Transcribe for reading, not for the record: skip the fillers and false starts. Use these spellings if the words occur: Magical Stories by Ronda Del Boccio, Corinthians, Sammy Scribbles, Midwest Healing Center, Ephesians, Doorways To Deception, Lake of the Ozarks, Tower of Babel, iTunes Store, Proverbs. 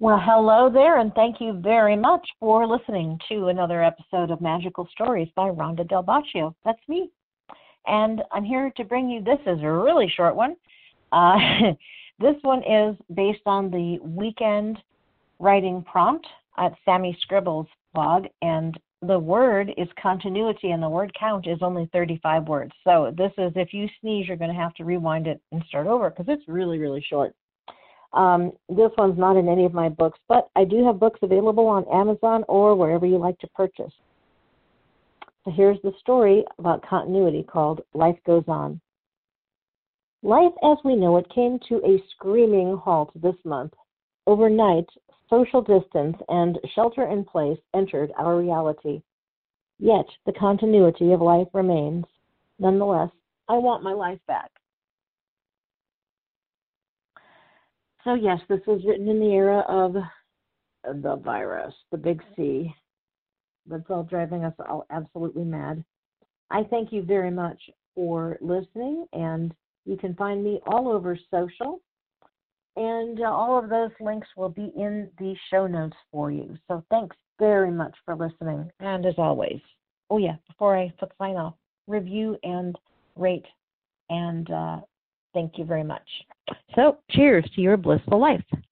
Well, hello there, and thank you very much for listening to another episode of Magical Stories by Ronda Del Boccio. That's me, and I'm here to bring you, this is a really short one. This one is based on the weekend writing prompt at Sammy Scribbles' blog, and the word is continuity, and the word count is only 35 words. So this is, if you sneeze, you're going to have to rewind it and start over because it's really, really short. This one's not in any of my books, but I do have books available on Amazon or wherever you like to purchase. So here's the story about continuity called Life Goes On. Life as we know it came to a screaming halt this month. Overnight, social distance and shelter in place entered our reality. Yet the continuity of life remains. Nonetheless, I want my life back. So yes, this was written in the era of the virus, the big C. That's all driving us all absolutely mad. I thank you very much for listening, and you can find me all over social. And all of those links will be in the show notes for you. So thanks very much for listening. And as always, oh yeah, before I sign off, review and rate and thank you very much. So, cheers to your blissful life.